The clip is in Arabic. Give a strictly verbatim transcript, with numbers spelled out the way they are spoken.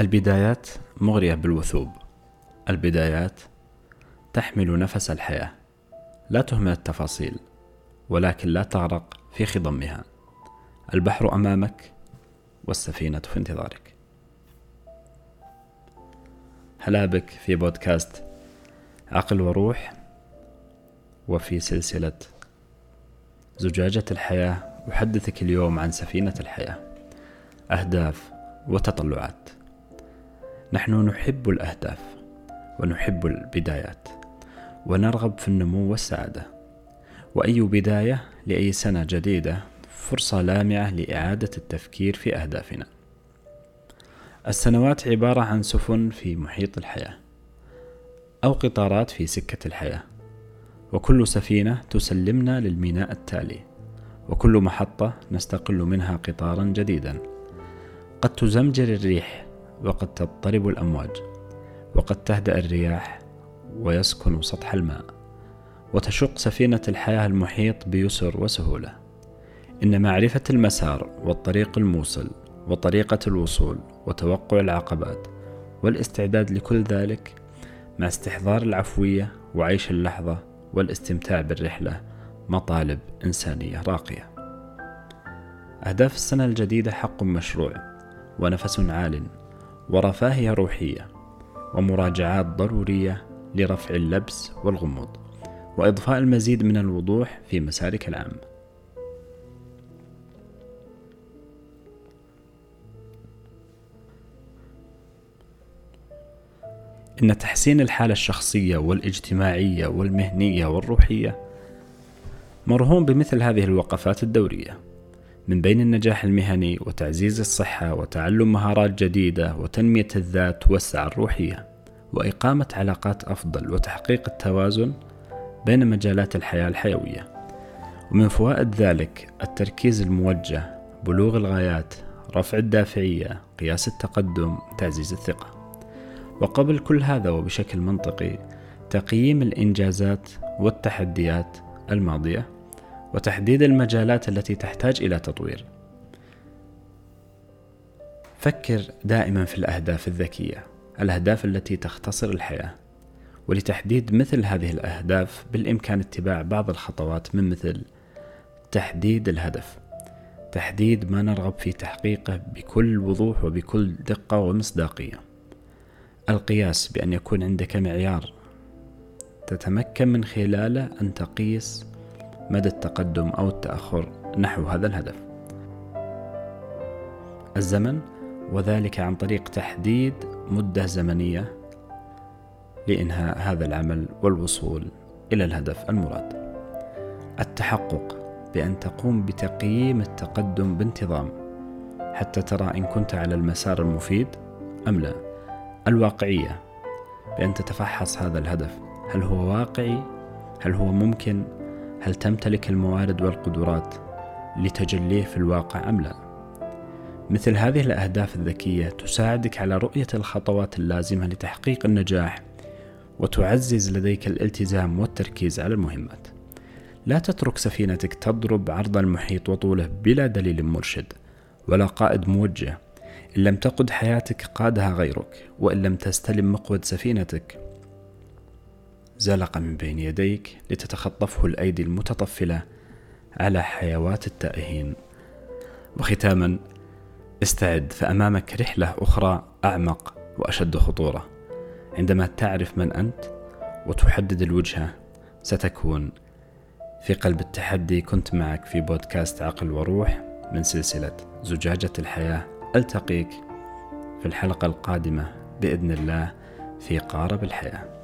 البدايات مغرية بالوثوب. البدايات تحمل نفس الحياة، لا تهمل التفاصيل، ولكن لا تغرق في خضمها. البحر أمامك والسفينة في انتظارك. هلا بك في بودكاست عقل وروح، وفي سلسلة زجاجة الحياة أحدثك اليوم عن سفينة الحياة، أهداف وتطلعات. نحن نحب الأهداف ونحب البدايات، ونرغب في النمو والسعادة، وأي بداية لأي سنة جديدة فرصة لامعة لإعادة التفكير في أهدافنا. السنوات عبارة عن سفن في محيط الحياة أو قطارات في سكة الحياة، وكل سفينة تسلمنا للميناء التالي، وكل محطة نستقل منها قطارا جديدا. قد تزمجر الريح، وقد تضطرب الأمواج، وقد تهدأ الرياح ويسكن سطح الماء، وتشق سفينة الحياة المحيط بيسر وسهولة. إن معرفة المسار والطريق الموصل وطريقة الوصول وتوقع العقبات والاستعداد لكل ذلك، مع استحضار العفوية وعيش اللحظة والاستمتاع بالرحلة، مطالب إنسانية راقية. أهداف السنة الجديدة حق مشروع، ونفس عال، ورفاهية روحية، ومراجعات ضرورية لرفع اللبس والغموض، وإضفاء المزيد من الوضوح في مسارك العام. إن تحسين الحالة الشخصية والاجتماعية والمهنية والروحية مرهون بمثل هذه الوقفات الدورية، من بين النجاح المهني وتعزيز الصحة وتعلم مهارات جديدة وتنمية الذات والسعة الروحية، وإقامة علاقات أفضل، وتحقيق التوازن بين مجالات الحياة الحيوية. ومن فوائد ذلك التركيز الموجه، بلوغ الغايات، رفع الدافعية، قياس التقدم، تعزيز الثقة. وقبل كل هذا وبشكل منطقي، تقييم الإنجازات والتحديات الماضية، وتحديد المجالات التي تحتاج إلى تطوير. فكر دائما في الأهداف الذكية، الأهداف التي تختصر الحياة. ولتحديد مثل هذه الأهداف بالإمكان اتباع بعض الخطوات، من مثل تحديد الهدف، تحديد ما نرغب في تحقيقه بكل وضوح وبكل دقة ومصداقية. القياس، بأن يكون عندك معيار تتمكن من خلاله أن تقيس مدى التقدم أو التأخر نحو هذا الهدف. الزمن، وذلك عن طريق تحديد مدة زمنية لإنهاء هذا العمل والوصول إلى الهدف المراد. التحقق، بأن تقوم بتقييم التقدم بانتظام حتى ترى إن كنت على المسار المفيد أم لا. الواقعية، بأن تتفحص هذا الهدف، هل هو واقعي؟ هل هو ممكن؟ هل تمتلك الموارد والقدرات لتجليه في الواقع أم لا؟ مثل هذه الأهداف الذكية تساعدك على رؤية الخطوات اللازمة لتحقيق النجاح، وتعزز لديك الالتزام والتركيز على المهمات. لا تترك سفينتك تضرب عرض المحيط وطوله بلا دليل مرشد ولا قائد موجه. إن لم تقد حياتك قادها غيرك، وإن لم تستلم مقود سفينتك زلق من بين يديك لتتخطفه الأيدي المتطفلة على حيوات التائهين. وختاما، استعد، فأمامك رحلة أخرى أعمق وأشد خطورة. عندما تعرف من أنت وتحدد الوجهة، ستكون في قلب التحدي. كنت معك في بودكاست عقل وروح من سلسلة زجاجة الحياة. ألتقيك في الحلقة القادمة بإذن الله في قارب الحياة.